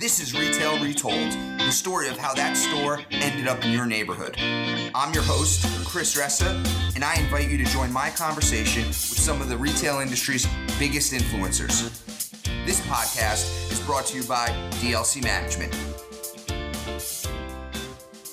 This is Retail Retold, the story of how that store ended up in your neighborhood. I'm your host, Chris Ressa, and I invite you to join my conversation with some of the retail industry's biggest influencers. This podcast is brought to you by DLC Management.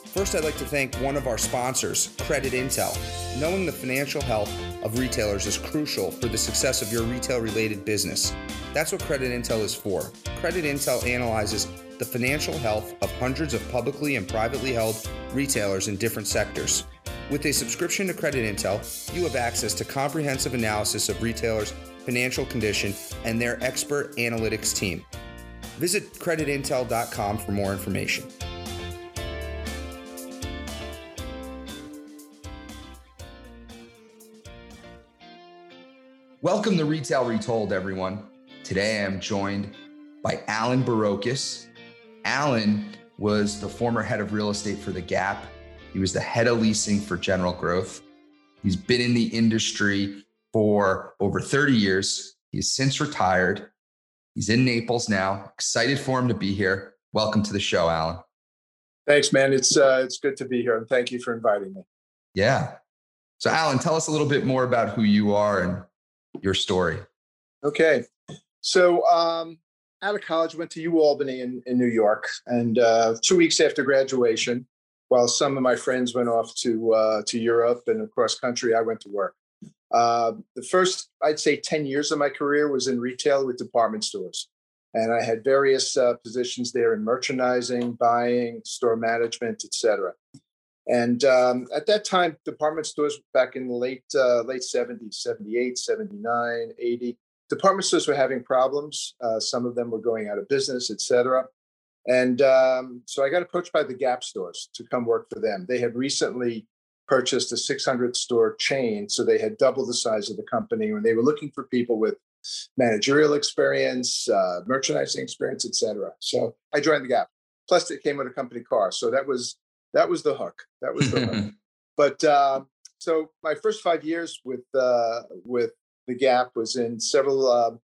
First, I'd like to thank one of our sponsors, Credit Intel. Knowing the financial health of retailers is crucial for the success of your retail-related business. That's what Credit Intel is for. Credit Intel analyzes the financial health of hundreds of publicly and privately held retailers in different sectors. With a subscription to Credit Intel, you have access to comprehensive analysis of retailers' financial condition and their expert analytics team. Visit CreditIntel.com for more information. Welcome to Retail Retold, everyone. Today I'm joined by Alan Barocas. Alan was the former head of real estate for The Gap. He was the head of leasing for General Growth. He's been in the industry for over 30 years. He's since retired. He's in Naples now. Excited for him to be here. Welcome to the show, Alan. Thanks, man. It's good to be here, and thank you for inviting me. Yeah. So, Alan, tell us a little bit more about who you are and your story. Okay. So out of college, went to UAlbany in New York. And 2 weeks after graduation, while some of my friends went off to Europe and across country, I went to work. The first, I'd say 10 years of my career was in retail with department stores. And I had various positions there in merchandising, buying, store management, et cetera. And at that time, department stores back in the late 70s, 78, 79, 80, department stores were having problems. Some of them were going out of business, et cetera. And so I got approached by the Gap stores to come work for them. They had recently purchased a 600-store chain, so they had double the size of the company when they were looking for people with managerial experience, merchandising experience, et cetera. So I joined the Gap. Plus, it came with a company car, so that was the hook. That was the hook. But so my first 5 years with the Gap was in several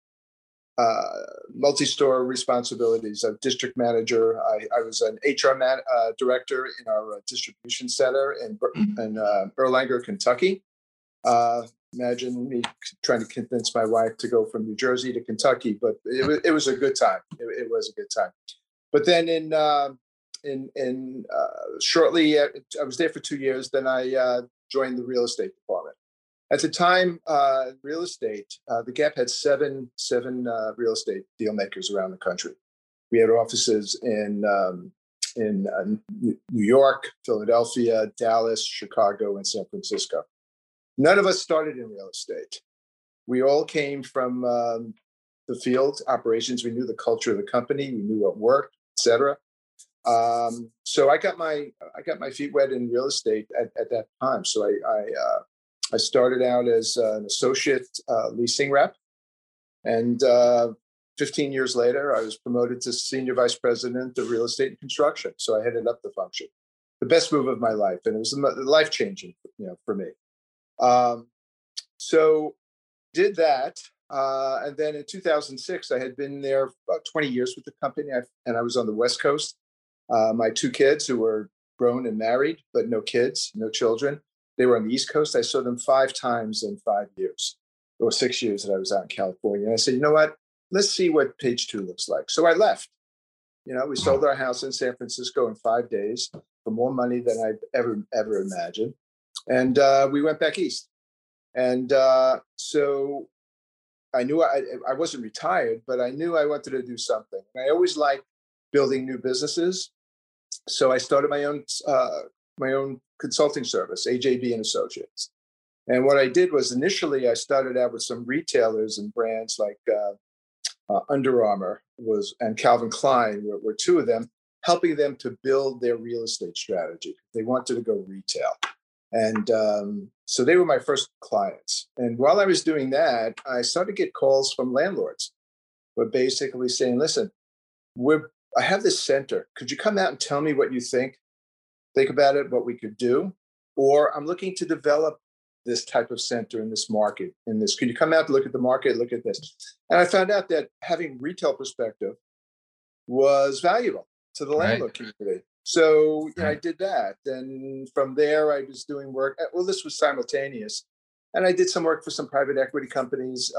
multi-store responsibilities. I'm district manager. I was an HR director in our distribution center in Erlanger, Kentucky. Imagine me trying to convince my wife to go from New Jersey to Kentucky, but it was a good time. It was a good time. But then shortly, I was there for 2 years. Then I joined the real estate department. At the time, real estate, the Gap had seven real estate deal makers around the country. We had offices in New York, Philadelphia, Dallas, Chicago, and San Francisco. None of us started in real estate. We all came from the field operations. We knew the culture of the company. We knew what worked, et cetera. So I got my feet wet in real estate at that time. So I started out as an associate leasing rep, and 15 years later, I was promoted to senior vice president of real estate and construction. So I headed up the function. The best move of my life, and it was life changing, for me. So did that. And then in 2006, I had been there about 20 years with the company, and I was on the West Coast. My two kids, who were grown and married, but no kids, no children, they were on the East Coast. I saw them 5 times in 5 years, or 6 years that I was out in California. And I said, you know what? Let's see what page 2 looks like. So I left. We sold our house in San Francisco in 5 days for more money than I've ever imagined. And we went back east. And so I knew I wasn't retired, but I knew I wanted to do something. And I always liked building new businesses. So I started my own consulting service, AJB and Associates. And what I did was initially I started out with some retailers and brands like Under Armour and Calvin Klein were two of them, helping them to build their real estate strategy. They wanted to go retail. And so they were my first clients. And while I was doing that, I started to get calls from landlords who were basically saying, listen, I have this center. Could you come out and tell me what you think? Think about it, what we could do. Or I'm looking to develop this type of center in this market, Could you come out and look at the market, look at this? And I found out that having retail perspective was valuable to the landlord community. So I did that. And from there, I was doing work. Well, this was simultaneous. And I did some work for some private equity companies,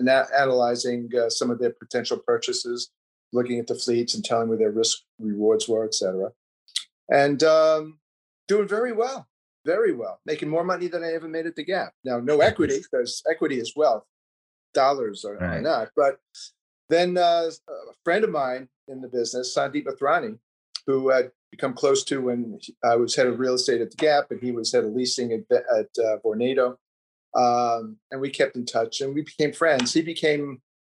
analyzing some of their potential purchases, looking at the fleets and telling where their risk rewards were, et cetera. And doing very well, making more money than I ever made at The Gap. Now, no equity, because equity is wealth. Dollars or not. But then a friend of mine in the business, Sandeep Mathrani, who I'd become close to when I was head of real estate at The Gap, and he was head of leasing at Vornado. And we kept in touch, and we became friends. He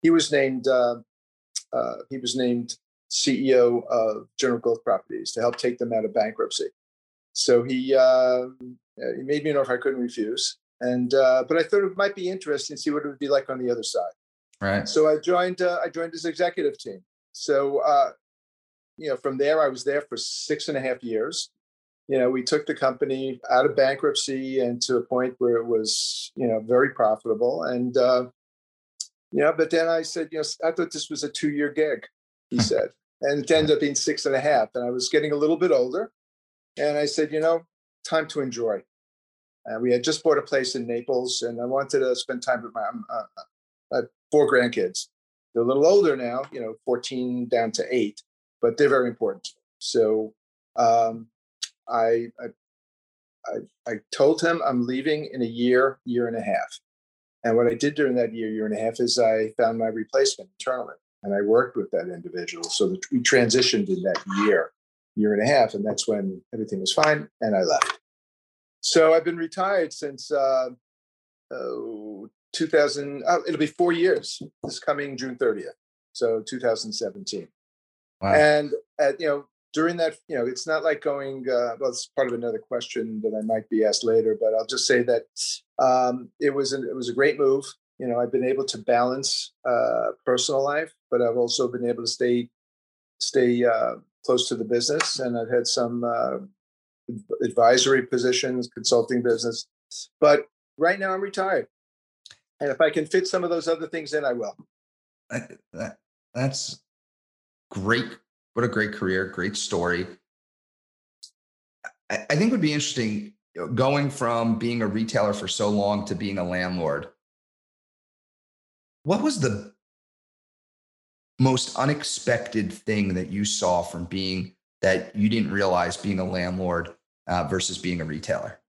was named CEO of General Growth Properties to help take them out of bankruptcy. So he made me an offer I couldn't refuse. And but I thought it might be interesting to see what it would be like on the other side. Right. So I joined his executive team. So from there, I was there for 6.5 years. We took the company out of bankruptcy and to a point where it was very profitable. And but then I said, I thought this was a 2-year gig. He said, and it ended up being 6.5. And I was getting a little bit older, and I said, time to enjoy. We had just bought a place in Naples, and I wanted to spend time with my four grandkids. They're a little older now, 14 down to 8, but they're very important. So I told him I'm leaving in a year and a half. And what I did during that year and a half is I found my replacement internally, and I worked with that individual. So we transitioned in that year and a half, and that's when everything was fine, and I left. So I've been retired since 2000. It'll be 4 years this coming June 30th. So 2017. Wow. And during that, it's not like going. Well, it's part of another question that I might be asked later, but I'll just say that it was a great move. I've been able to balance personal life, but I've also been able to stay close to the business, and I've had some. Advisory positions, consulting business. But right now I'm retired. And if I can fit some of those other things in, I will. That's great. What a great career, great story. I think it would be interesting going from being a retailer for so long to being a landlord. What was the most unexpected thing that you saw from that you didn't realize being a landlord versus being a retailer?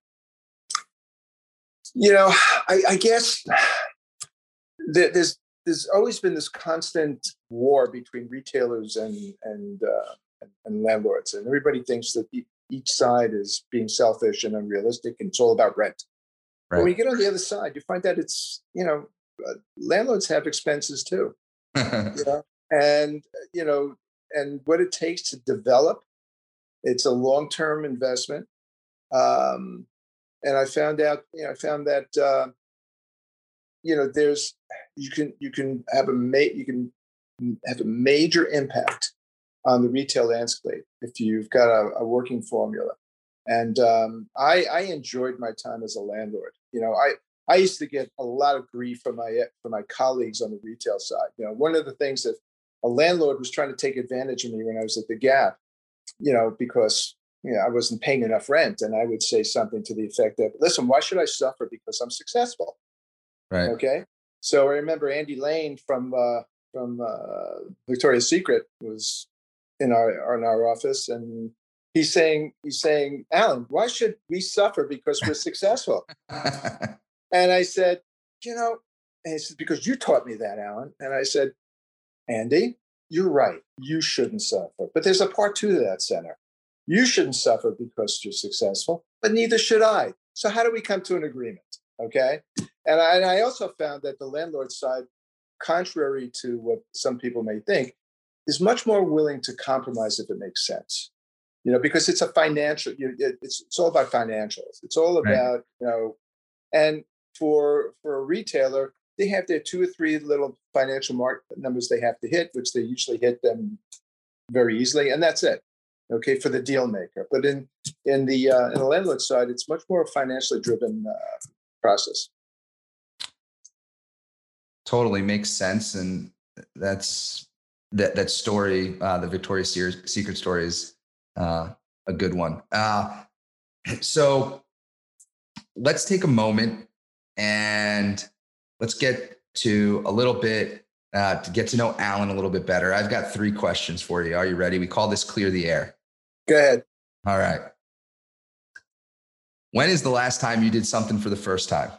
I guess there's always been this constant war between retailers and landlords, and everybody thinks that each side is being selfish and unrealistic, and it's all about rent. Right. When you get on the other side, you find that it's landlords have expenses too, and what it takes to develop. It's a long-term investment. And I found that you can have a major impact on the retail landscape if you've got a working formula. And I enjoyed my time as a landlord. I used to get a lot of grief from my colleagues on the retail side. One of the things that a landlord was trying to take advantage of me when I was at The Gap, because I wasn't paying enough rent. And I would say something to the effect of, listen, why should I suffer because I'm successful? Right. Okay. So I remember Andy Lane from Victoria's Secret was in our office. And he's saying, Alan, why should we suffer because we're successful? And I said, and he said, because you taught me that, Alan. And I said, Andy, you're right. You shouldn't suffer. But there's a part two to that center. You shouldn't suffer because you're successful, but neither should I. So how do we come to an agreement? Okay. And I also found that the landlord side, contrary to what some people may think, is much more willing to compromise if it makes sense, because it's a financial, it's all about financials. It's all about, and for a retailer, they have their 2 or 3 little financial numbers they have to hit, which they usually hit them very easily, and that's it. Okay, for the deal maker. But in the landlord side, it's much more a financially driven process. Totally makes sense, and that's that story, the Victoria's Secret story is a good one. So let's take a moment and let's get to a little bit, to get to know Alan a little bit better. I've got three questions for you. Are you ready? We call this Clear the Air. Go ahead. All right. When is the last time you did something for the first time?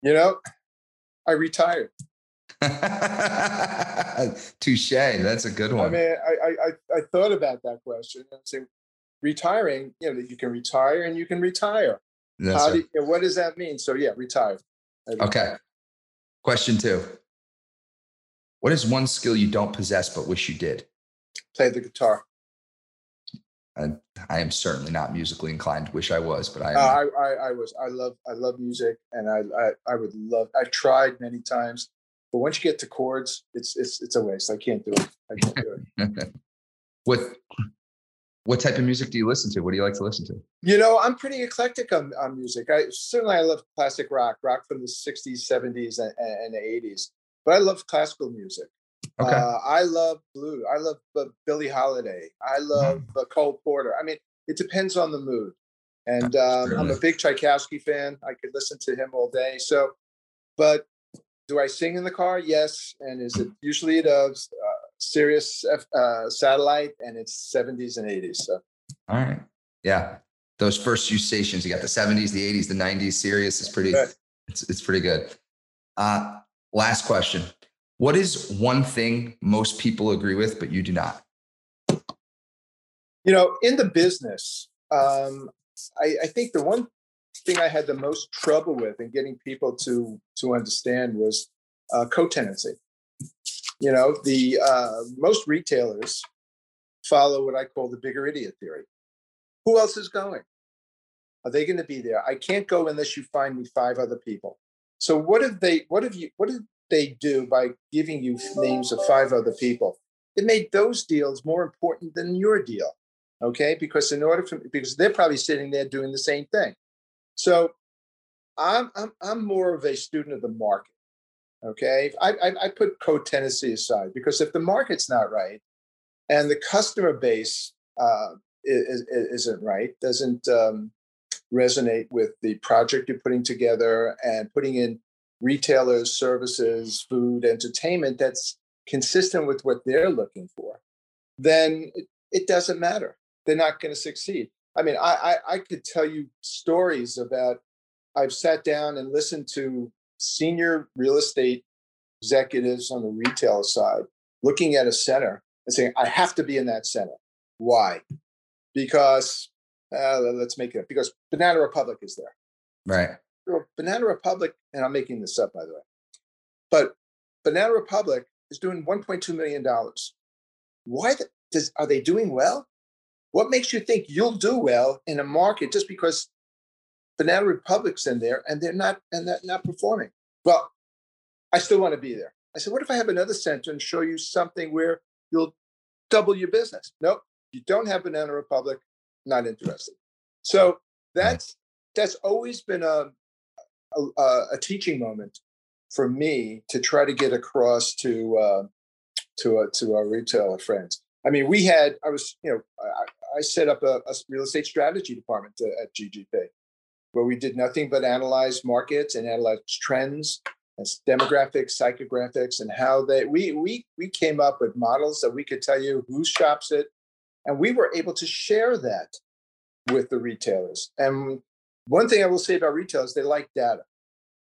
You know, I retired. Touche. That's a good one. I mean, I thought about that question. I'm saying, retiring, you know, you can retire and you can retire. Yes, what does that mean? So yeah, retired. Okay. Question two. What is one skill you don't possess but wish you did? Play the guitar. I am certainly not musically inclined. Wish I was, but I am. I was. I love music, and I would love. I tried many times, but once you get to chords, it's a waste. I can't do it. What type of music do you listen to? What do you like to listen to? You know, I'm pretty eclectic on music. I love classic rock from the 60s, 70s, and the 80s. But I love classical music. Okay. I love blues. I love Billie Holiday. I love Cole Porter. I mean, it depends on the mood. And I'm a big Tchaikovsky fan. I could listen to him all day. So, but do I sing in the car? Yes. And is it usually it does? Sirius satellite, and it's 70s and 80s. So, all right, yeah, those first few stations. You got the 70s, the 80s, the 90s. Sirius is pretty. Good. It's pretty good. Last question: what is one thing most people agree with, but you do not? You know, in the business, I think the one thing I had the most trouble with in getting people to understand was co-tenancy. You know, the most retailers follow what I call the bigger idiot theory. Who else is going? Are they going to be there? I can't go unless you find me five other people. So what did they do by giving you names of five other people? It made those deals more important than your deal, okay? Because because they're probably sitting there doing the same thing. So I'm more of a student of the market. Okay, I put co-tenancy aside, because if the market's not right and the customer base isn't right, doesn't resonate with the project you're putting together and putting in retailers, services, food, entertainment that's consistent with what they're looking for, then it doesn't matter. They're not going to succeed. I mean, I could tell you stories about I've sat down and listened to senior real estate executives on the retail side looking at a center and saying, I have to be in that center. Why? Because, let's make it, because Banana Republic is there. Right. Well, Banana Republic, and I'm making this up, by the way, but Banana Republic is doing $1.2 million. Why are they doing well? What makes you think you'll do well in a market just because Banana Republic's in there, and they're not performing? Well, I still want to be there. I said, what if I have another center and show you something where you'll double your business? Nope, you don't have Banana Republic, not interested. So that's always been a teaching moment for me to try to get across to our retailer friends. I mean, I set up a real estate strategy department at GGP, where we did nothing but analyze markets and analyze trends and demographics, psychographics, and how we came up with models that we could tell you who shops it. And we were able to share that with the retailers. And one thing I will say about retailers, they like data.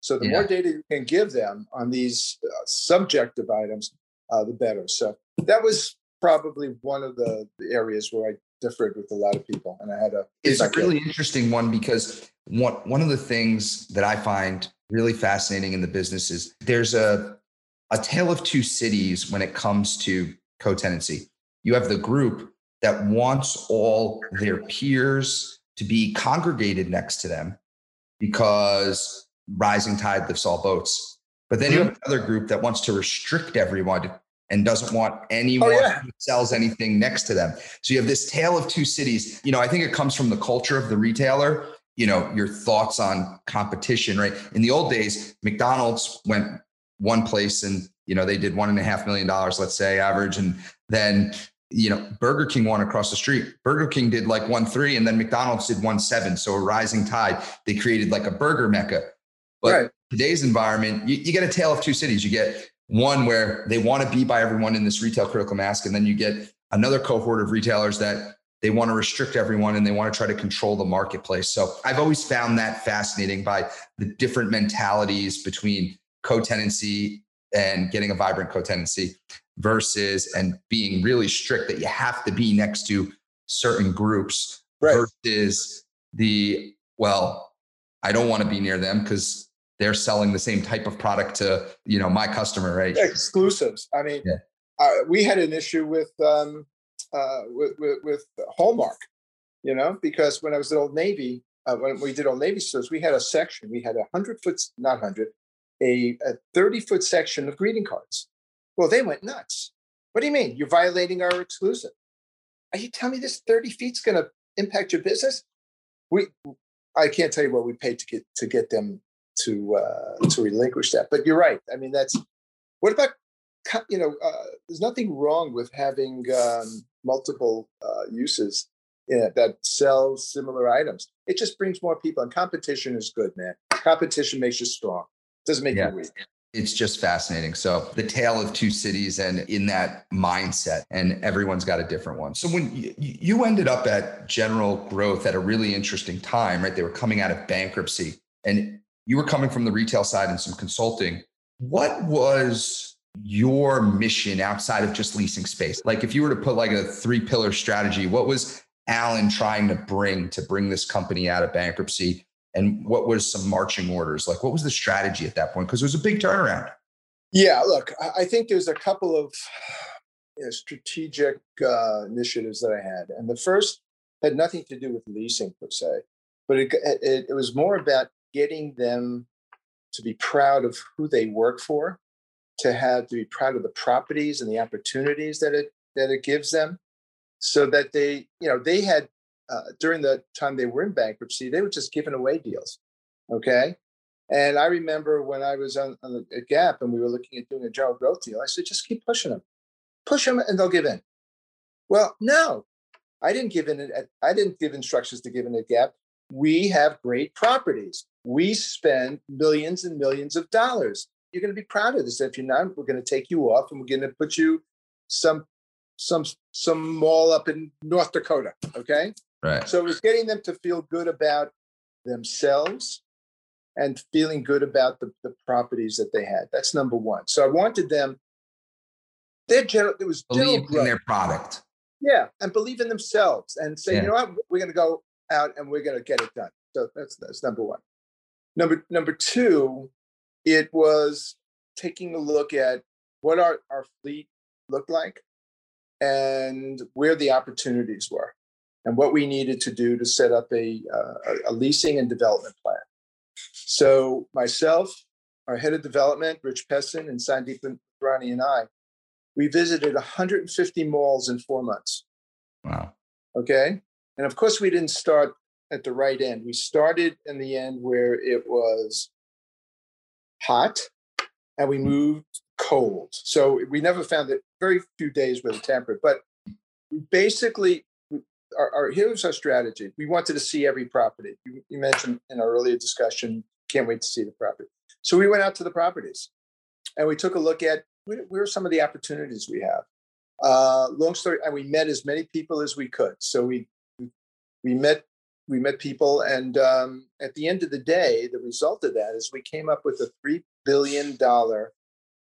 So the more data you can give them on these subjective items, the better. So that was probably one of the areas where I differed with a lot of people. And I had it's a really interesting one, because one of the things that I find really fascinating in the business is there's a tale of two cities when it comes to co-tenancy. You have the group that wants all their peers to be congregated next to them because rising tide lifts all boats. But then you have another group that wants to restrict everyone and doesn't want anyone who sells anything next to them. So you have this tale of two cities. You know, I think it comes from the culture of the retailer, you know, your thoughts on competition, right? In the old days, McDonald's went one place and, you know, they did $1.5 million, let's say, average. And then, you know, Burger King won across the street. Burger King did like 1.3 and then McDonald's did 1.7. So a rising tide, they created like a burger mecca. But right. Today's environment, you get a tale of two cities. You get one where they want to be by everyone in this retail critical mass. And then you get another cohort of retailers that they want to restrict everyone and they want to try to control the marketplace. So I've always found that fascinating by the different mentalities between co-tenancy and getting a vibrant co-tenancy versus and being really strict that you have to be next to certain groups right. versus the, well, I don't want to be near them because they're selling the same type of product to, you know, my customer, right? Exclusives. I mean, yeah. We had an issue with Hallmark, you know, because when I was at Old Navy, when we did Old Navy stores, we had a section, we had a 30-foot section of greeting cards. Well, they went nuts. What do you mean? You're violating our exclusive. Are you telling me this 30 feet's going to impact your business? I can't tell you what we paid to get them to relinquish that. But you're right. I mean, that's, what about, you know, there's nothing wrong with having multiple uses that sell similar items. It just brings more people, and competition is good, man. Competition makes you strong. Doesn't make you weak. It's just fascinating. So the tale of two cities and in that mindset, and everyone's got a different one. So when you ended up at General Growth at a really interesting time, right? They were coming out of bankruptcy and you were coming from the retail side and some consulting. What was your mission outside of just leasing space? Like if you were to put like a 3-pillar strategy, what was Alan trying to bring this company out of bankruptcy? And what was some marching orders? Like, what was the strategy at that point? Because it was a big turnaround. Yeah, look, I think there's a couple of strategic initiatives that I had. And the first had nothing to do with leasing per se, but it was more about getting them to be proud of who they work for, to be proud of the properties and the opportunities that it gives them, so that they, you know, they had, during the time they were in bankruptcy, they were just giving away deals, okay? And I remember when I was on the Gap and we were looking at doing a General Growth deal, I said, just keep pushing them. Push them and they'll give in. Well, no, I didn't give instructions to give in at Gap. We have great properties. We spend millions and millions of dollars. You're going to be proud of this. If you're not, we're going to take you off and we're going to put you some mall up in North Dakota, okay? Right. So it was getting them to feel good about themselves and feeling good about the properties that they had. That's number one. So I wanted them, believe in their product. Yeah. And believe in themselves and say, you know what, we're going to go out and we're going to get it done. So that's number one. Number two, it was taking a look at what our fleet looked like and where the opportunities were, and what we needed to do to set up a leasing and development plan. So myself, our head of development, Rich Peston, and Sandeep Mathrani and I, we visited 150 malls in 4 months. Wow. Okay. And of course, we didn't start at the right end. We started in the end where it was hot, and we moved cold. So we never found it. Very few days where the temperate, but we basically... here's our strategy. We wanted to see every property. You mentioned in our earlier discussion, can't wait to see the property. So we went out to the properties and we took a look at where are some of the opportunities we have. Long story, and we met as many people as we could. So we met people, and at the end of the day, the result of that is we came up with a $3 billion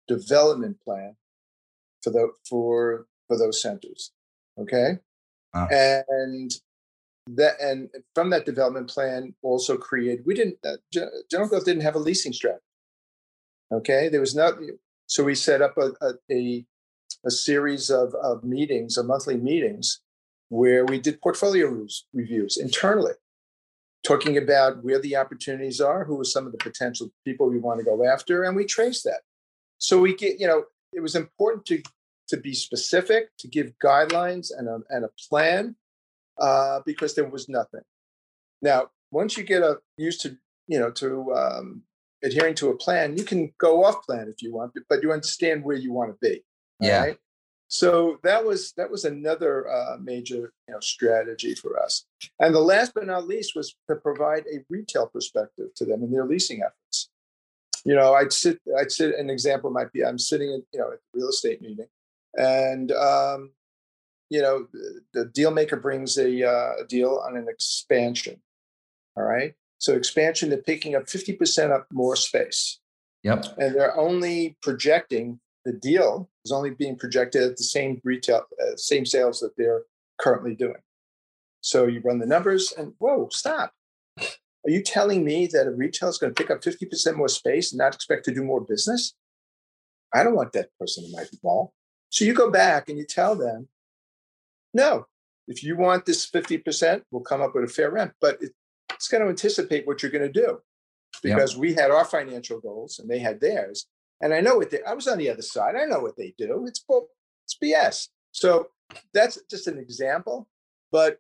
development plan for those centers. Okay. Wow. And from that development plan also created, General Growth didn't have a leasing strategy. Okay. There was so we set up a series of meetings, of monthly meetings, where we did portfolio reviews internally, talking about where the opportunities are, who are some of the potential people we want to go after. And we traced that. So we get, you know, it was important to be specific, to give guidelines and a plan, because there was nothing. Now, once you get used to adhering to a plan. You can go off plan if you want, but you understand where you want to be. Yeah. Right? So that was another major strategy for us. And the last but not least was to provide a retail perspective to them in their leasing efforts. I'd sit. An example might be I'm sitting in at the real estate meeting, and the deal maker brings a deal on an expansion. All right. So expansion, they're picking up 50% up more space. Yep. And they're only projecting the deal is only being projected at the same retail, same sales that they're currently doing. So you run the numbers and whoa, stop. Are you telling me that a retailer is going to pick up 50% more space and not expect to do more business? I don't want that person in my mall. So you go back and you tell them, no, if you want this 50%, we'll come up with a fair rent, but it's going to anticipate what you're going to do, because we had our financial goals and they had theirs. And I know I was on the other side. I know what they do. It's BS. So that's just an example. But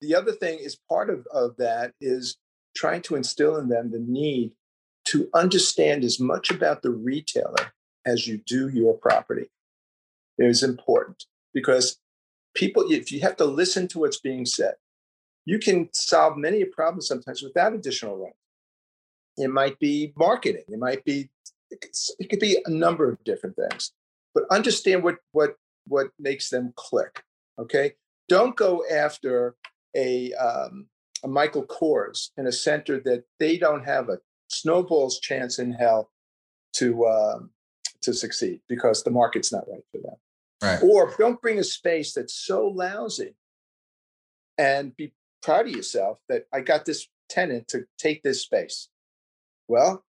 the other thing is part of that is trying to instill in them the need to understand as much about the retailer as you do your property. It is important because people, if you have to listen to what's being said, you can solve many problems sometimes without additional rent. It might be marketing. It might be, it could be a number of different things, but understand what makes them click. Okay, don't go after a Michael Kors in a center that they don't have a snowball's chance in hell to succeed because the market's not right for them. Right. Or don't bring a space that's so lousy and be proud of yourself that I got this tenant to take this space. Well,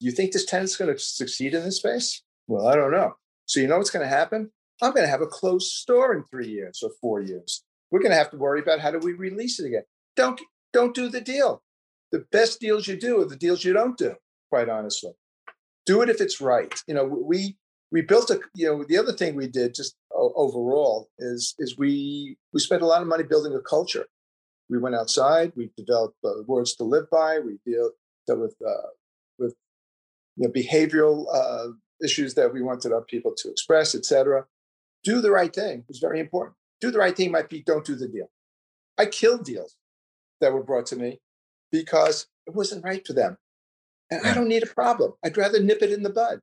you think this tenant's going to succeed in this space? Well, I don't know. So you know what's going to happen? I'm going to have a closed store in 3 years or 4 years. We're going to have to worry about how do we release it again. Don't do the deal. The best deals you do are the deals you don't do, quite honestly. Do it if it's right. We built the other thing we did just overall is we spent a lot of money building a culture. We went outside. We developed words to live by. We dealt with behavioral issues that we wanted our people to express, et cetera. Do the right thing was very important. Do the right thing might be don't do the deal. I killed deals that were brought to me because it wasn't right for them. And I don't need a problem. I'd rather nip it in the bud.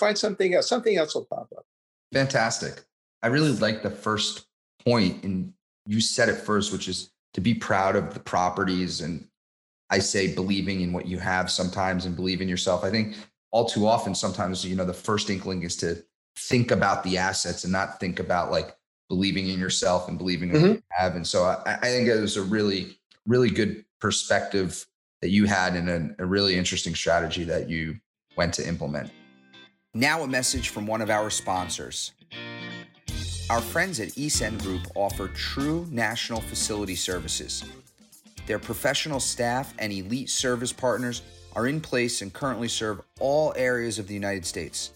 Find something else. Something else will pop up. Fantastic. I really like the first point, and you said it first, which is to be proud of the properties. And I say believing in what you have sometimes and believe in yourself. I think all too often, sometimes, the first inkling is to think about the assets and not think about like believing in yourself and believing in what you have. And so I think it was a really, really good perspective that you had and a really interesting strategy that you went to implement. Now a message from one of our sponsors. Our friends at East End Group offer true national facility services. Their professional staff and elite service partners are in place and currently serve all areas of the United States.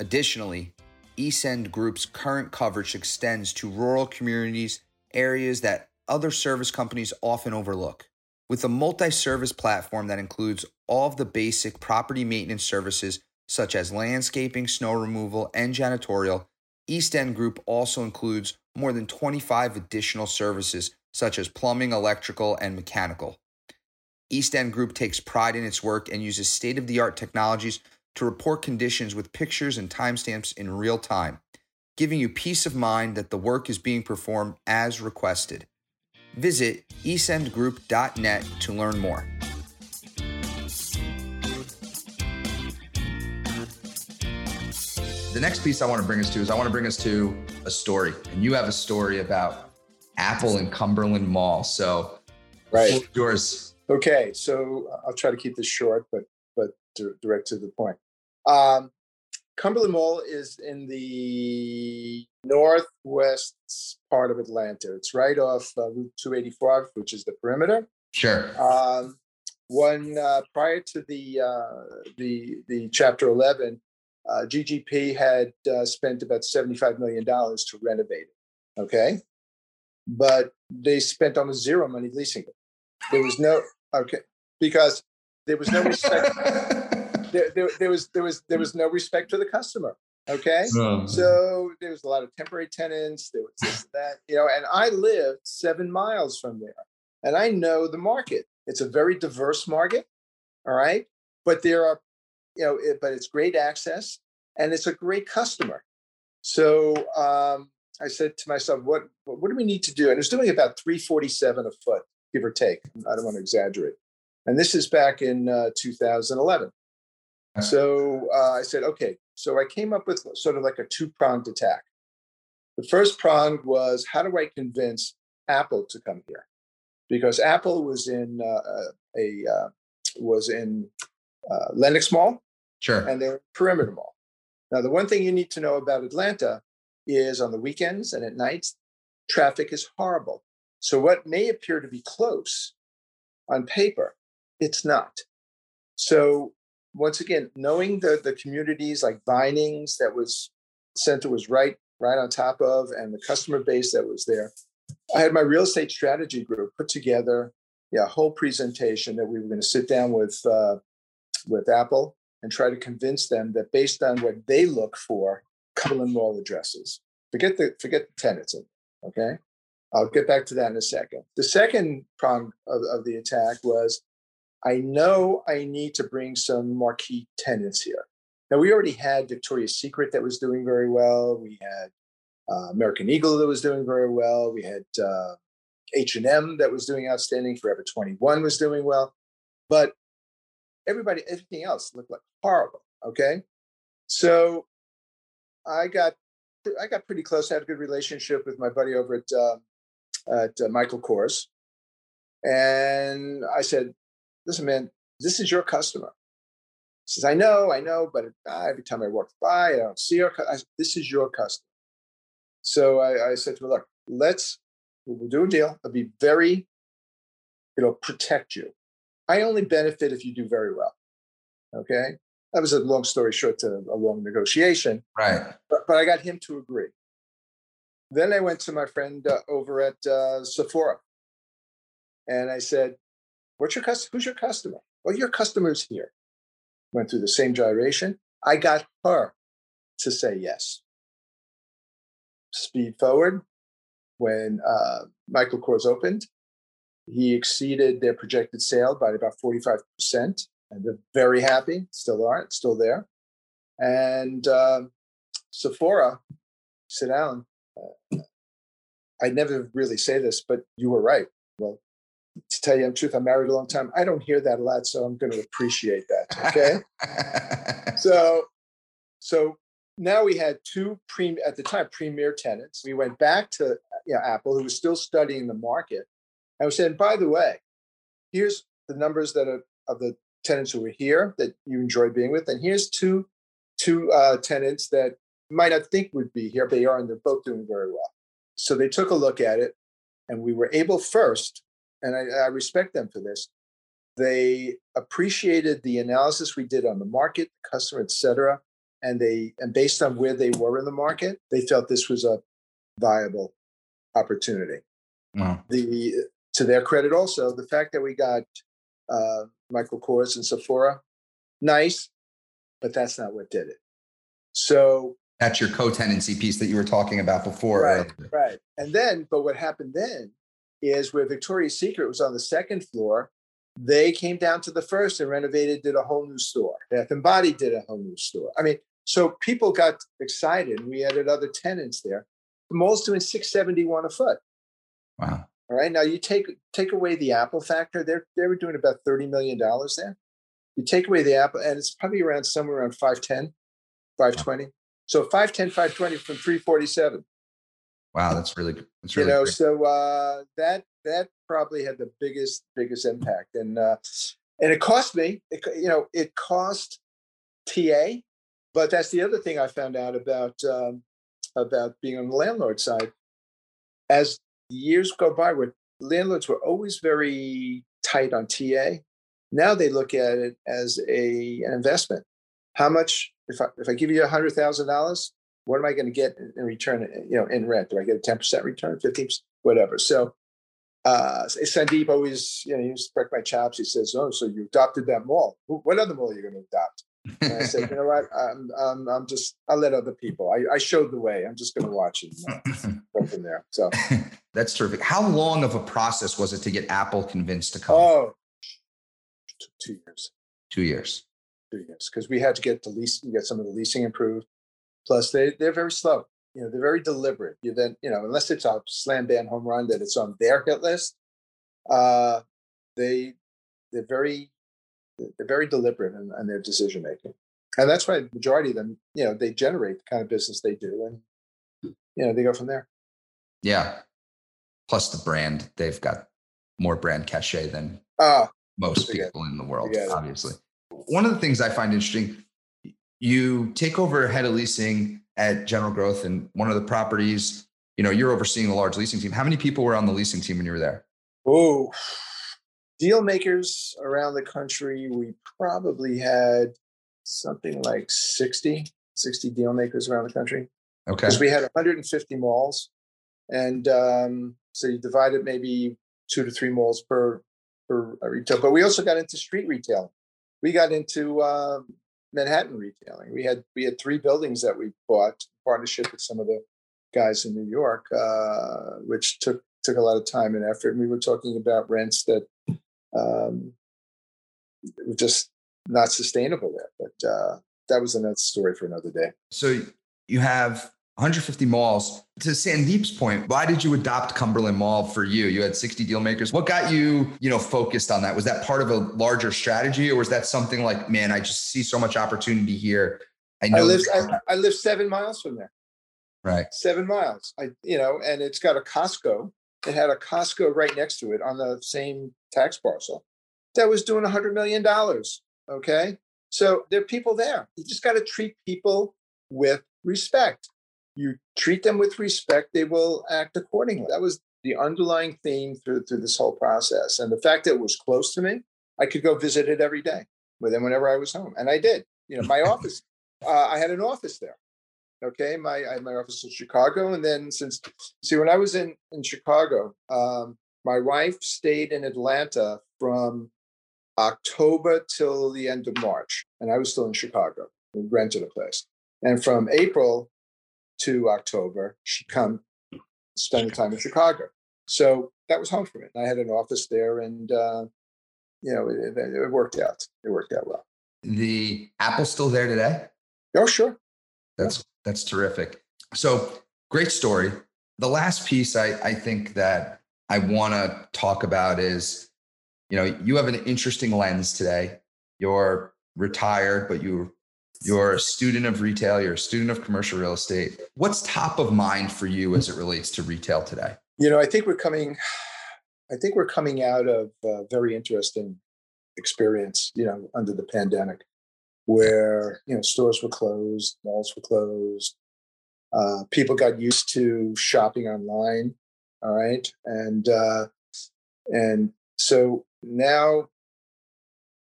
Additionally, East End Group's current coverage extends to rural communities, areas that other service companies often overlook. With a multi-service platform that includes all of the basic property maintenance services such as landscaping, snow removal, and janitorial, East End Group also includes more than 25 additional services such as plumbing, electrical, and mechanical. East End Group takes pride in its work and uses state-of-the-art technologies to report conditions with pictures and timestamps in real time, giving you peace of mind that the work is being performed as requested. Visit eastendgroup.net to learn more. The next piece I want to bring us to is a story. And you have a story about Apple and Cumberland Mall. So, right. Yours. Okay. So I'll try to keep this short, but direct to the point. Cumberland Mall is in the northwest part of Atlanta. It's right off Route 285, which is the perimeter. Sure. Prior to the Chapter 11, GGP had spent about $75 million to renovate it, okay? But they spent almost zero money leasing it. There was no, okay, because There was no respect. there was no respect to the customer. Okay, so there was a lot of temporary tenants. There was this, that, you know. And I lived 7 miles from there, and I know the market. It's a very diverse market. All right, but there are, you know, but it's great access and it's a great customer. So I said to myself, what do we need to do? And it was doing about $347 a foot, give or take. I don't want to exaggerate. And this is back in 2011. So I said, okay. So I came up with sort of like a two-pronged attack. The first prong was, how do I convince Apple to come here? Because Apple was in Lenox Mall, sure, and they're Perimeter Mall. Now, the one thing you need to know about Atlanta is on the weekends and at nights, traffic is horrible. So what may appear to be close on paper, it's not. So once again, knowing the communities like Vinings that was center was right on top of, and the customer base that was there, I had my real estate strategy group put together a whole presentation that we were going to sit down with Apple and try to convince them that based on what they look for, Cumberland Mall addresses. Forget the tenants. Okay, I'll get back to that in a second. The second prong of the attack was, I know I need to bring some marquee tenants here. Now, we already had Victoria's Secret that was doing very well. We had American Eagle that was doing very well. We had H&M that was doing outstanding. Forever 21 was doing well. But everything else looked like horrible, okay? So I got pretty close. I had a good relationship with my buddy over at Michael Kors. And I said, listen, man, this is your customer. He says, I know, but every time I walk by, I don't see her. This is your customer. So I said to him, look, we'll do a deal. I'll be very, protect you. I only benefit if you do very well. Okay. That was a long story short to a long negotiation. Right. But I got him to agree. Then I went to my friend over at Sephora. And I said, who's your customer? Well, your customer's here. Went through the same gyration. I got her to say yes. Speed forward, when Michael Kors opened, he exceeded their projected sale by about 45%, and they're very happy. Still there. And Sephora said, Alan, I'd never really say this, but you were right. Well, to tell you the truth, I'm married a long time. I don't hear that a lot, so I'm going to appreciate that. Okay. So now we had two premier tenants. We went back to Apple, who was still studying the market, and we said, by the way, here's the numbers that are of the tenants who were here that you enjoy being with, and here's two tenants that you might not think would be here, but they are, and they're both doing very well. So they took a look at it, and we were able first. And I respect them for this. They appreciated the analysis we did on the market, customer, et cetera. And based on where they were in the market, they felt this was a viable opportunity. Wow. To their credit also, the fact that we got Michael Kors and Sephora, nice, but that's not what did it. So that's your co-tenancy piece that you were talking about before. Right, right. And then, but what happened then is where Victoria's Secret was on the second floor, they came down to the first and renovated, did a whole new store. Bath & Body did a whole new store. I mean, so people got excited, and we added other tenants there. The mall's doing $671 a foot. Wow. All right, now you take away the Apple factor. They were doing about $30 million there. You take away the Apple, and it's probably somewhere around 510, 520. So 510, 520 from 347. Wow, that's really good. Really great. So that probably had the biggest impact, and it cost me. It cost TA, but that's the other thing I found out about being on the landlord side. As the years go by, where landlords were always very tight on TA, now they look at it as an investment. How much if I give you $100,000? What am I going to get in return, in rent? Do I get a 10% return, 15%, whatever? So Sandeep always, he used to break my chops. He says, "Oh, so you adopted that mall? What other mall are you going to adopt?" And I said, "You know what? I'll let other people. I showed the way. I'm just going to watch it and go from there." So that's terrific. How long of a process was it to get Apple convinced to come? Oh, 2 years. 2 years. 2 years, because we had to get the lease. We got some of the leasing improved. Plus, they're very slow. They're very deliberate. Unless it's a slam bam home run that it's on their hit list, they're very deliberate in their decision making, and that's why the majority of them, they generate the kind of business they do, and they go from there. Yeah. Plus the brand, they've got more brand cachet than most people in the world, obviously. One of the things I find interesting, you take over head of leasing at General Growth and one of the properties, you're overseeing a large leasing team. How many people were on the leasing team when you were there? Oh, deal makers around the country. We probably had something like 60 deal makers around the country. Okay. Because we had 150 malls. And so you divided maybe 2 to 3 malls per retail. But we also got into street retailing. We got into Manhattan retailing. We had 3 buildings that we bought in partnership with some of the guys in New York, which took a lot of time and effort. And we were talking about rents that were just not sustainable there. But that was another story for another day. So you have 150 malls. To Sandeep's point, why did you adopt Cumberland Mall for you? You had 60 deal makers. What got you, focused on that? Was that part of a larger strategy, or was that something like, man, I just see so much opportunity here? I live 7 miles from there. Right. 7 miles. And it's got a Costco. It had a Costco right next to it on the same tax parcel that was doing $100 million. Okay. So there are people there. You just got to treat people with respect. You treat them with respect, they will act accordingly. That was the underlying theme through this whole process. And the fact that it was close to me, I could go visit it every day with them whenever I was home. And I did. My office, I had an office there. Okay. I had my office in Chicago. And then when I was in Chicago, my wife stayed in Atlanta from October till the end of March. And I was still in Chicago. We rented a place. And from April to October, she'd come spend time in Chicago. So that was home for me. I had an office there, and it worked out. It worked out well. The Apple's still there today? Oh, sure. That's terrific. So great story. The last piece I think that I want to talk about is, you have an interesting lens today. You're retired, but you're a student of retail, you're a student of commercial real estate. What's top of mind for you as it relates to retail today? I think we're coming out of a very interesting experience, under the pandemic, where, stores were closed, malls were closed. People got used to shopping online. All right. And so now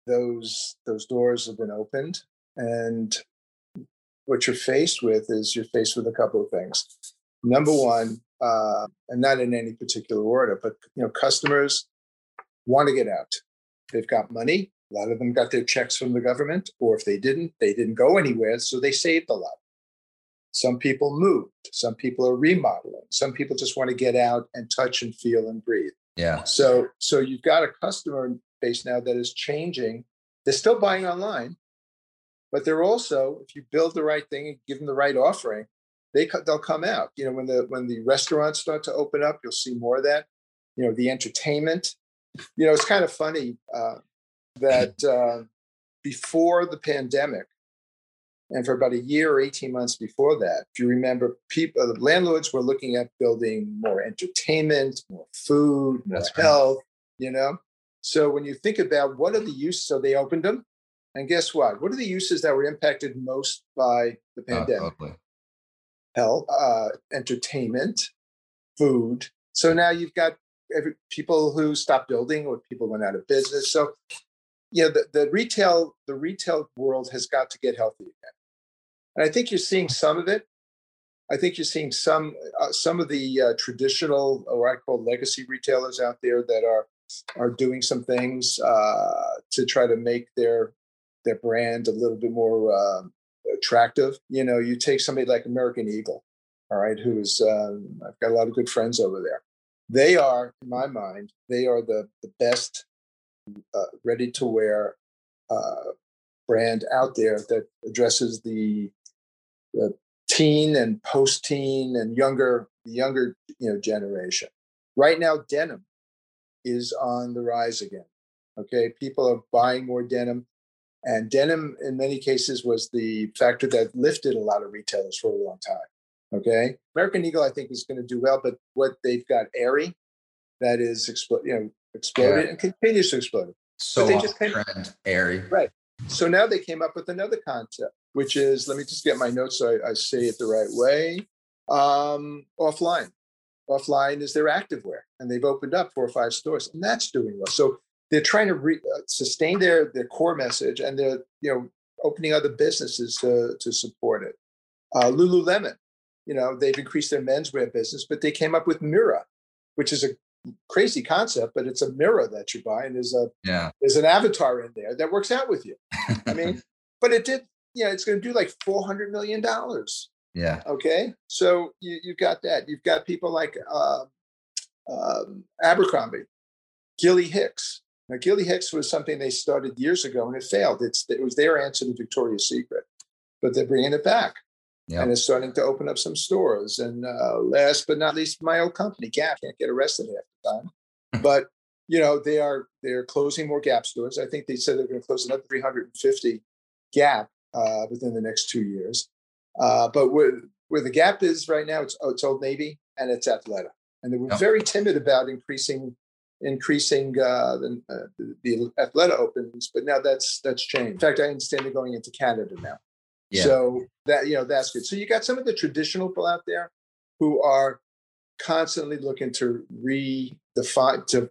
those doors have been opened. And what you're faced with a couple of things. Number one, and not in any particular order, but customers want to get out. They've got money. A lot of them got their checks from the government, or if they didn't go anywhere, so they saved a lot. Some people moved. Some people are remodeling. Some people just want to get out and touch and feel and breathe. Yeah. So you've got a customer base now that is changing. They're still buying online. But they're also, if you build the right thing and give them the right offering, they'll come out. When the restaurants start to open up, you'll see more of that. The entertainment. It's kind of funny that before the pandemic, and for about a year or 18 months before that, if you remember, the landlords were looking at building more entertainment, more food, more health. So when you think about what are the uses, so they opened them. And guess what? What are the uses that were impacted most by the pandemic? Totally. Health, entertainment, food. So now you've got people who stopped building, or people went out of business. So the retail world has got to get healthy again. And I think you're seeing some of it. I think you're seeing some of the traditional, or I call legacy retailers out there that are doing some things to try to make their brand a little bit more attractive. You know, you take somebody like American Eagle, all right, who's I've got a lot of good friends over there. They are, in my mind, they are the best ready-to-wear brand out there that addresses the teen and post-teen and younger generation. Right now, denim is on the rise again. Okay, people are buying more denim, and denim in many cases was the factor that lifted a lot of retailers for a long time. Okay, American Eagle I think is going to do well, but what they've got, Aerie, that is exploded and continues to explode. So they just trend, Aerie, right? So now they came up with another concept, which is, let me just get my notes so I say it the right way. Offline. Offline is their activewear, and they've opened up 4 or 5 stores, and that's doing well. So they're trying to sustain their core message, and they're opening other businesses to support it. Lululemon, they've increased their menswear business, but they came up with Mira, which is a crazy concept, but it's a mirror that you buy, and there's an avatar in there that works out with you. I mean, but it did. It's going to do like $400 million. Yeah. Okay. So you've got that. You've got people like Abercrombie, Gilly Hicks. Now, Gilly Hicks was something they started years ago and it failed. It was their answer to Victoria's Secret, but they're bringing it back. Yep. And it's starting to open up some stores. And last but not least, my old company, Gap, can't get arrested half the time. But, they're closing more Gap stores. I think they said they're going to close another 350 Gap within the next 2 years. But where the Gap is right now, it's Old Navy and it's Athleta. And they were very timid about increasing the Athleta opens. But now that's changed. In fact, I understand they're going into Canada now. Yeah. So that, that's good. So you got some of the traditional people out there who are constantly looking to redefine, to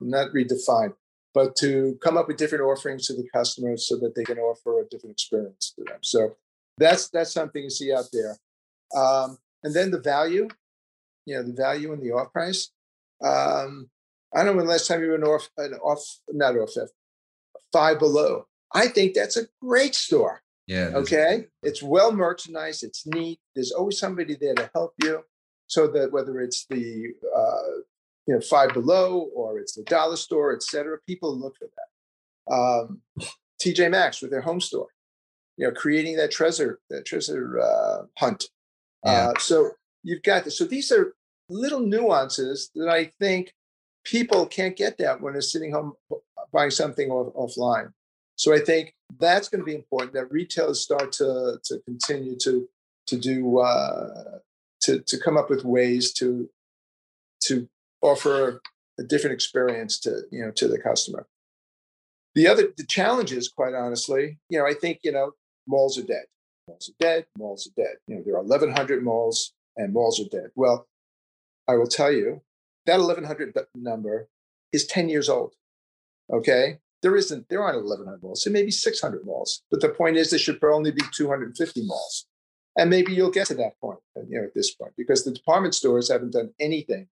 not redefine, but to come up with different offerings to the customers so that they can offer a different experience to them. So that's something you see out there. And then the value, the value and the off price. I don't know when last time you were Five Below. I think that's a great store. Yeah. Okay. It's well merchandised. It's neat. There's always somebody there to help you, so that whether it's the Five Below or it's the dollar store, et cetera, people look for that. TJ Maxx with their home store, creating that treasure hunt. Yeah. So you've got this. So these are little nuances that I think people can't get that when they're sitting home buying something offline. So I think that's going to be important, that retailers start to continue to do to come up with ways to offer a different experience to the customer. The challenge is, quite honestly, I think malls are dead. Malls are dead. There are 1,100 malls, and malls are dead. Well, I will tell you that 1,100 number is 10 years old. Okay. There aren't 1,100 malls. There may be 600 malls, but the point is there should only be 250 malls, and maybe you'll get to that point. At this point, because the department stores haven't done anything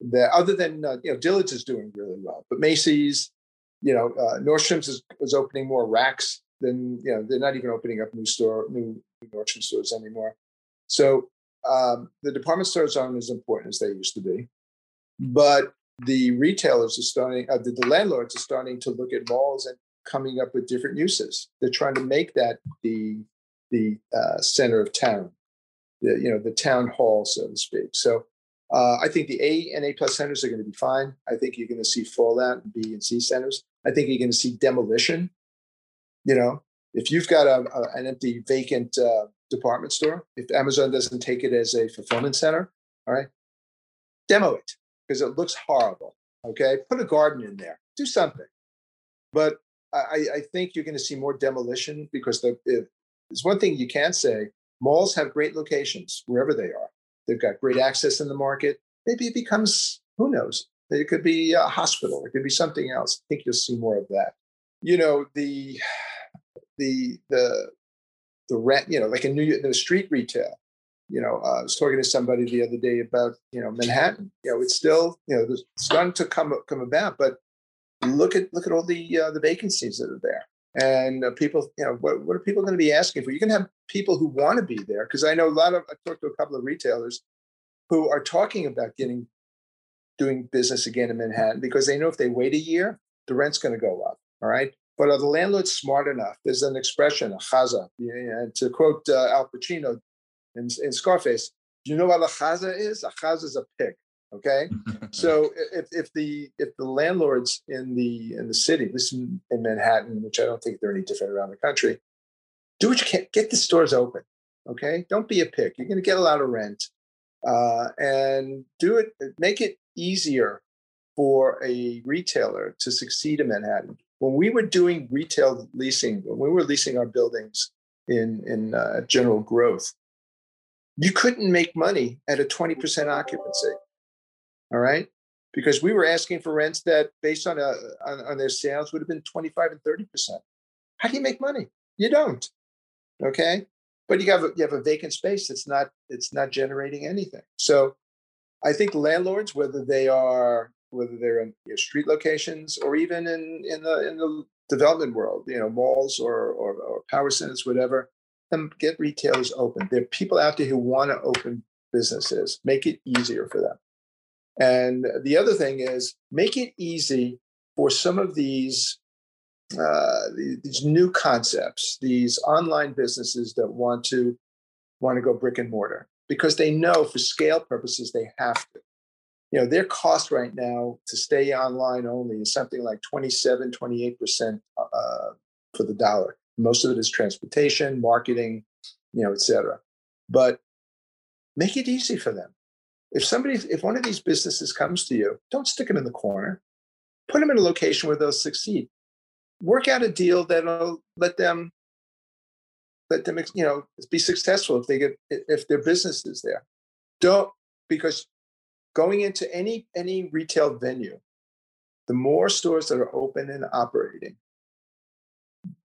there other than Dillard's is doing really well, but Macy's, Nordstrom's is opening more racks than they're not even opening up new Nordstrom stores anymore. So the department stores aren't as important as they used to be, but the retailers are starting, the landlords are starting to look at malls and coming up with different uses. They're trying to make that the center of town, the town hall, so to speak. So I think the A and A+ centers are going to be fine. I think you're going to see fallout in B and C centers. I think you're going to see demolition. If you've got an empty, vacant department store, if Amazon doesn't take it as a fulfillment center, all right, demo it, because it looks horrible. Okay, put a garden in there, do something. But I think you're going to see more demolition, because there's one thing you can say: malls have great locations wherever they are. They've got great access in the market. Maybe it becomes, who knows? It could be a hospital. It could be something else. I think you'll see more of that. The rent. Like in the street retail, You know, I was talking to somebody the other day about, you know, Manhattan. You know, it's still, you know, it's done to come about, but look at all the vacancies that are there. And people, you know, what are people going to be asking for? You can have people who want to be there, because I know I talked to a couple of retailers who are talking about doing business again in Manhattan, because they know if they wait a year, the rent's going to go up. All right. But are the landlords smart enough? There's an expression, a chaza, and to quote Al Pacino in Scarface, do you know what a chaza is? A chaza is a pig. Okay, so if the landlords in the city, at least in Manhattan, which I don't think they're any different around the country, do what you can, get the stores open. Okay, don't be a pig. You're going to get a lot of rent, and do it. Make it easier for a retailer to succeed in Manhattan. When we were doing retail leasing, when we were leasing our buildings in General Growth, you couldn't make money at a 20% occupancy. All right, because we were asking for rents that, based on their sales, would have been 25 and 30%. How do you make money? You don't. Okay, but you have a vacant space that's not generating anything. So, I think landlords, whether they're in street locations or even in the development world, you know, malls or power centers, whatever, get retailers open. There are people out there who want to open businesses. Make it easier for them. And the other thing is, make it easy for some of these new concepts, these online businesses that want to go brick and mortar, because they know for scale purposes they have to. You know, their cost right now to stay online only is something like 27%, 28% for the dollar. Most of it is transportation, marketing, you know, et cetera. But make it easy for them. If one of these businesses comes to you, don't stick them in the corner. Put them in a location where they'll succeed. Work out a deal that'll let them, you know, be successful if their business is there. Because going into any retail venue, the more stores that are open and operating,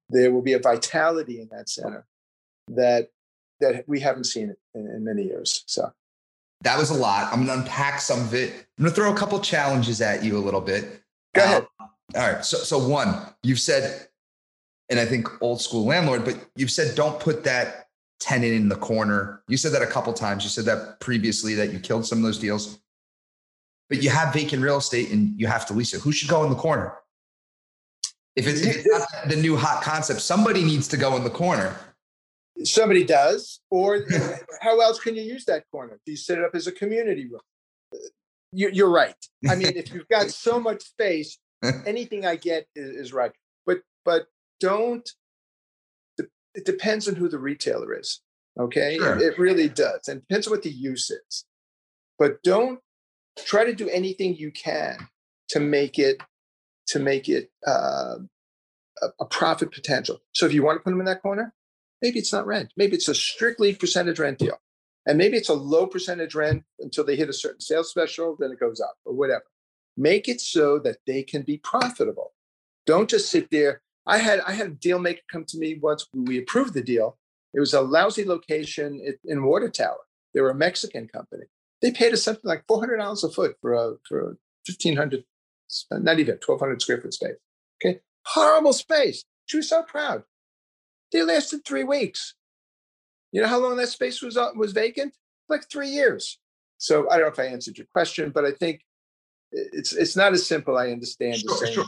there will be a vitality in that center that we haven't seen in many years. So. That was a lot. I'm going to unpack some of it. I'm going to throw a couple challenges at you a little bit. Go ahead. All right. So one, you've said, and I think old school landlord, but you've said don't put that tenant in the corner. You said that a couple times. You said that previously, that you killed some of those deals. But you have vacant real estate and you have to lease it. Who should go in the corner? If it's not the new hot concept, somebody needs to go in the corner. Somebody does, or how else can you use that corner? Do you set it up as a community room? You're right. I mean, if you've got so much space, anything I get is right. But don't. It depends on who the retailer is. Okay, sure. It really does, and depends on what the use is. But don't try to do anything you can to make it a profit potential. So if you want to put them in that corner. Maybe it's not rent. Maybe it's a strictly percentage rent deal. And maybe it's a low percentage rent until they hit a certain sales special, then it goes up or whatever. Make it so that they can be profitable. Don't just sit there. I had a deal maker come to me once. We approved the deal. It was a lousy location in Water Tower. They were a Mexican company. They paid us something like $400 a foot for a 1,500, not even 1,200 square foot space. Okay, horrible space. She was so proud. They lasted 3 weeks. You know how long that space was vacant? Like 3 years. So I don't know if I answered your question, but I think it's not as simple. I understand.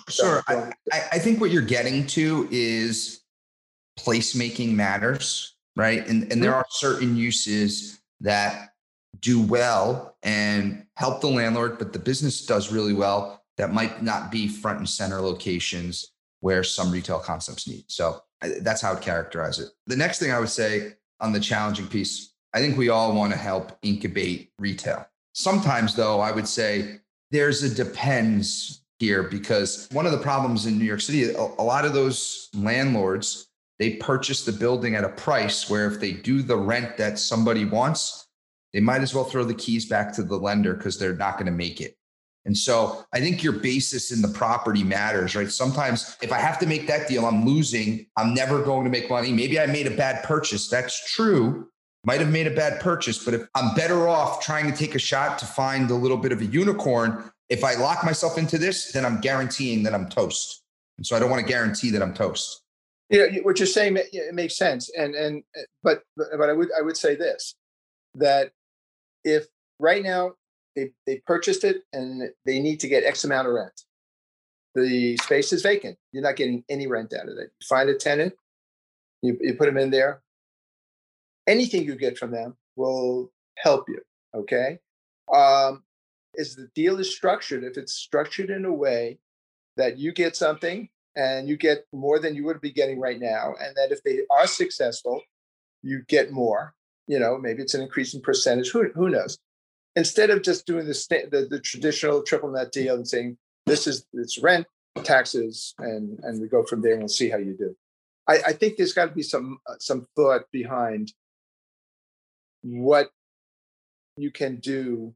Sure. I think what you're getting to is placemaking matters, right? And there are certain uses that do well and help the landlord, but the business does really well. That might not be front and center locations where some retail concepts need. So that's how I'd characterize it. The next thing I would say on the challenging piece, I think we all want to help incubate retail. Sometimes, though, I would say there's a depends here, because one of the problems in New York City, a lot of those landlords, they purchase the building at a price where if they do the rent that somebody wants, they might as well throw the keys back to the lender because they're not going to make it. And so I think your basis in the property matters, right? Sometimes if I have to make that deal, I'm losing. I'm never going to make money. Maybe I made a bad purchase. That's true. Might have made a bad purchase, but if I'm better off trying to take a shot to find a little bit of a unicorn, if I lock myself into this, then I'm guaranteeing that I'm toast. And so I don't want to guarantee that I'm toast. Yeah, what you're saying, it makes sense. But I would say this, that if right now they purchased it and they need to get X amount of rent, the space is vacant. You're not getting any rent out of it. You find a tenant, you put them in there. Anything you get from them will help you, okay? Is the deal is structured, if it's structured in a way that you get something and you get more than you would be getting right now, and that if they are successful, you get more, you know, maybe it's an increase in percentage, who knows? Instead of just doing the traditional triple net deal and saying, it's rent, taxes, and we go from there and we'll see how you do. I think there's got to be some thought behind what you can do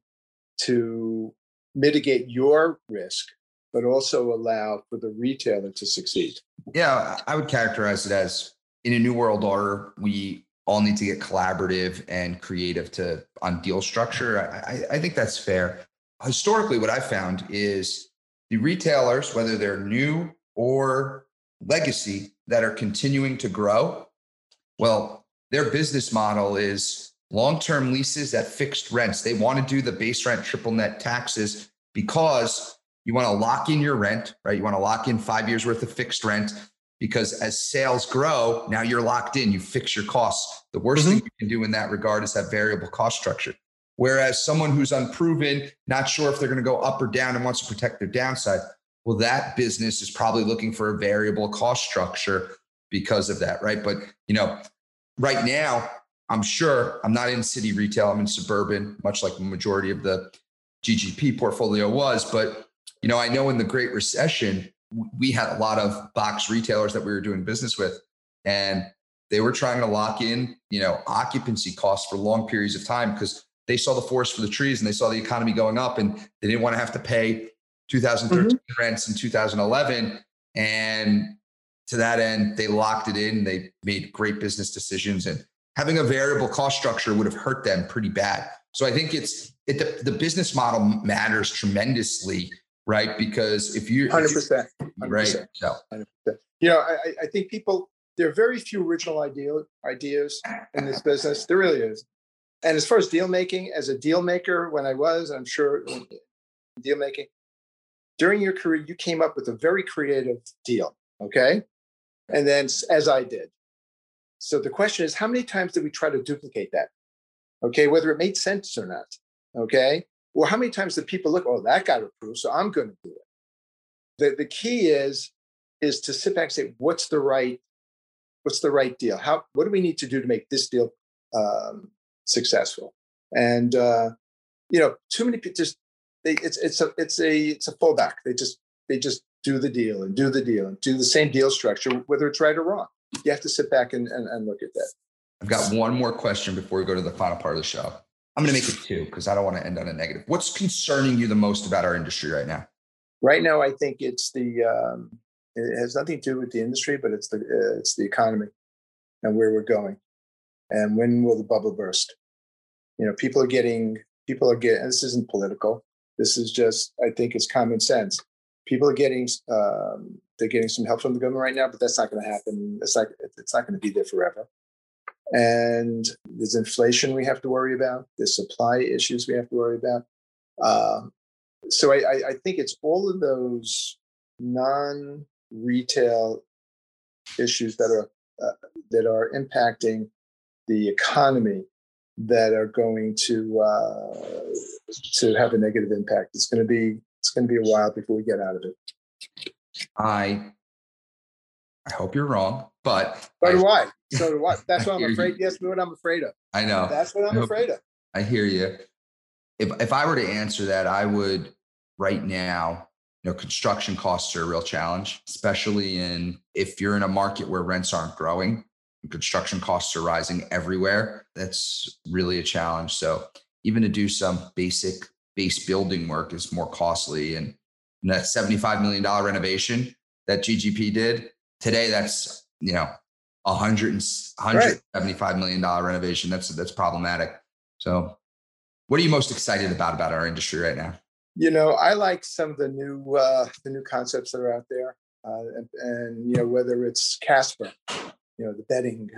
to mitigate your risk, but also allow for the retailer to succeed. Yeah, I would characterize it as, in a new world order, we all need to get collaborative and creative on deal structure. I think that's fair. Historically, what I found is the retailers, whether they're new or legacy, that are continuing to grow, well, their business model is long-term leases at fixed rents. They want to do the base rent, triple net taxes, because you want to lock in your rent, right? You want to lock in 5 years worth of fixed rent, because as sales grow, now you're locked in, you fix your costs. The worst thing you can do in that regard is have variable cost structure. Whereas someone who's unproven, not sure if they're going to go up or down and wants to protect their downside, well, that business is probably looking for a variable cost structure because of that, right? But, right now, I'm not in city retail, I'm in suburban, much like the majority of the GGP portfolio was. But, I know in the Great Recession, we had a lot of box retailers that we were doing business with, and they were trying to lock in, occupancy costs for long periods of time because they saw the forest for the trees and they saw the economy going up and they didn't want to have to pay 2013 rents in 2011. And to that end, they locked it in. They made great business decisions, and having a variable cost structure would have hurt them pretty bad. So I think the business model matters tremendously, right? Because if you 100%, right? So 100%. I think people, there are very few original ideas in this business. There really is. And as far as deal making, as a deal maker, when I was, I'm sure deal making, during your career, you came up with a very creative deal, okay? And then, as I did. So the question is, how many times did we try to duplicate that? Okay, whether it made sense or not, okay? Well, how many times did people look, oh, that got approved, so I'm going to do it? The key is to sit back and say, what's the right deal? What do we need to do to make this deal successful? And, too many people just, It's a fallback. They just do the deal and do the same deal structure, whether it's right or wrong. You have to sit back and look at that. I've got one more question before we go to the final part of the show. I'm going to make it two because I don't want to end on a negative. What's concerning you the most about our industry right now? Right now, I think it's it has nothing to do with the industry, but it's the economy and where we're going, and when will the bubble burst? People are getting, and this isn't political. This is just, I think it's common sense. People are getting, they're getting some help from the government right now, but that's not going to happen. It's not going to be there forever. And there's inflation we have to worry about. There's supply issues we have to worry about. So I think it's all of those non-retail issues that are impacting the economy that are going to have a negative impact. It's going to be a while before we get out of it. I hope you're wrong, but so do I. That's what I'm afraid of. Yes, what I'm afraid of. I know. That's what I'm afraid of. I hear you. If I were to answer that, I would right now, construction costs are a real challenge, especially if you're in a market where rents aren't growing. Construction costs are rising everywhere. That's really a challenge. So even to do some base building work is more costly. And that $75 million renovation that GGP did today, that's $175 million renovation. That's problematic. So what are you most excited about our industry right now? You know, I like some of the new concepts that are out there. And you know, whether it's Casper, you know, the bedding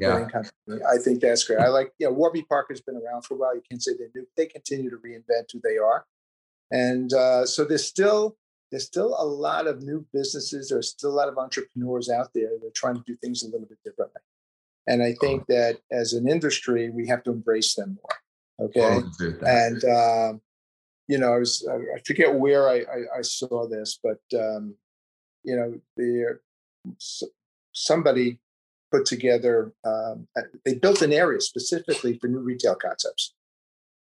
company, I think that's great. I like, you know, Warby Parker's been around for a while. You can't say they're new. They continue to reinvent who they are. And so there's still a lot of new businesses. There's still a lot of entrepreneurs out there that are trying to do things a little bit differently. And I think that as an industry, we have to embrace them more. Okay. And, you know, I forget where I saw this, but, you know, somebody put together, they built an area specifically for new retail concepts.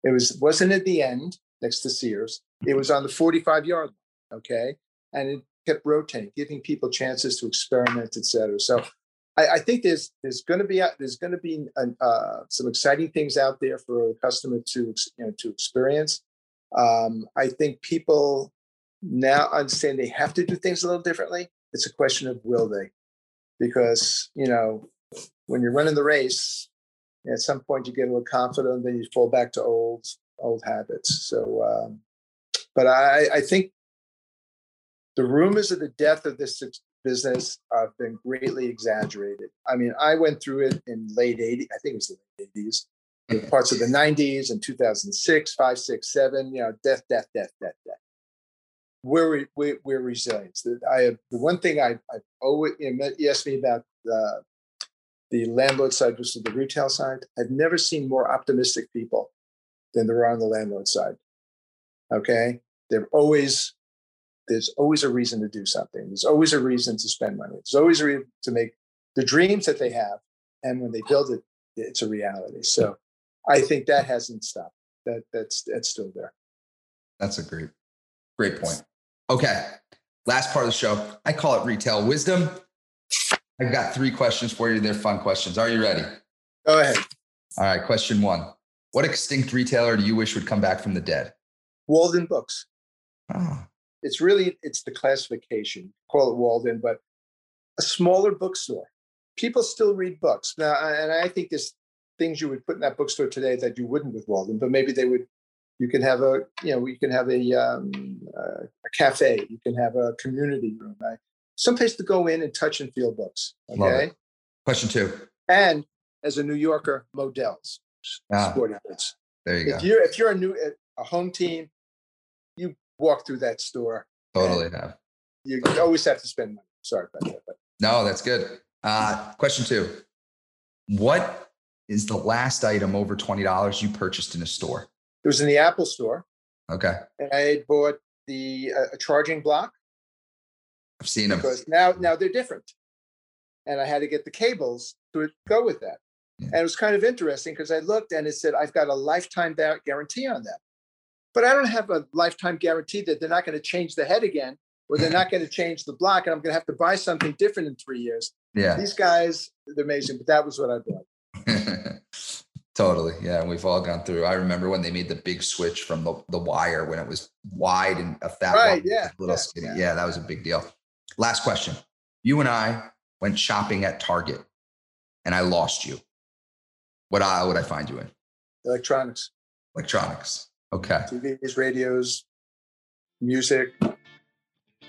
It wasn't at the end next to Sears. It was on the 45-yard line, okay? And it kept rotating, giving people chances to experiment, et cetera. So I think there's going to be some exciting things out there for a customer to experience. I think people now understand they have to do things a little differently. It's a question of will they, because you know when you're running the race, at some point you get a little confident, then you fall back to old habits. So, but I think the rumors of the death of this business have been greatly exaggerated. I mean, I went through it in late 80s. I think it was the late 80s, in parts of the 90s and 2006, 5, 6, 7. You know, death. We're resilient. The one thing I've always, you asked me about the landlord side versus the retail side. I've never seen more optimistic people than there are on the landlord side. Okay, there's always a reason to do something. There's always a reason to spend money. There's always a reason to make the dreams that they have, and when they build it, it's a reality. So I think that hasn't stopped. That's still there. That's a great point. Okay. Last part of the show. I call it retail wisdom. I've got 3 questions for you. They're fun questions. Are you ready? Go ahead. All right. Question 1. What extinct retailer do you wish would come back from the dead? Walden Books. Oh. It's the classification. Call it Walden, but a smaller bookstore. People still read books. Now, and I think there's things you would put in that bookstore today that you wouldn't with Walden, but maybe they would. You can have a cafe. You can have a community room, right? Someplace to go in and touch and feel books. Okay. Love it. Question 2. And as a New Yorker, Models. Sport outfits. There you go. If you're a home team, you walk through that store. Totally have. You always have to spend money. Sorry about that. But. No, that's good. Question 2. What is the last item over $20 you purchased in a store? It was in the Apple store. Okay. And I bought a charging block. I've seen them. Because now they're different. And I had to get the cables to go with that. Yeah. And it was kind of interesting because I looked and it said, I've got a lifetime guarantee on that. But I don't have a lifetime guarantee that they're not going to change the head again, or they're not going to change the block, and I'm going to have to buy something different in 3 years. Yeah. These guys, they're amazing, but that was what I bought. Totally. Yeah. And we've all gone through. I remember when they made the big switch from the wire when it was wide and a fat right, yeah, little yeah, skinny. Yeah. That was a big deal. Last question. You and I went shopping at Target and I lost you. What aisle would I find you in? Electronics. Okay. TVs, radios, music,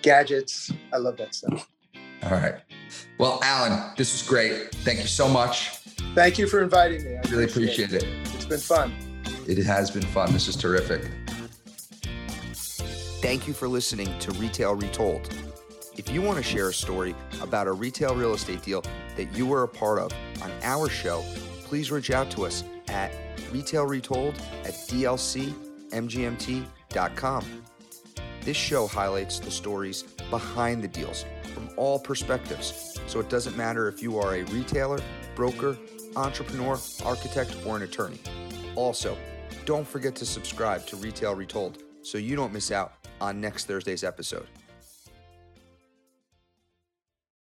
gadgets. I love that stuff. All right. Well, Alan, this was great. Thank you so much. Thank you for inviting me. I really appreciate it. It's been fun. It has been fun. This is terrific. Thank you for listening to Retail Retold. If you want to share a story about a retail real estate deal that you were a part of on our show, please reach out to us at retailretold@dlcmgmt.com. This show highlights the stories behind the deals from all perspectives, so it doesn't matter if you are a retailer, broker, entrepreneur, architect, or an attorney. Also, don't forget to subscribe to Retail Retold so you don't miss out on next Thursday's episode.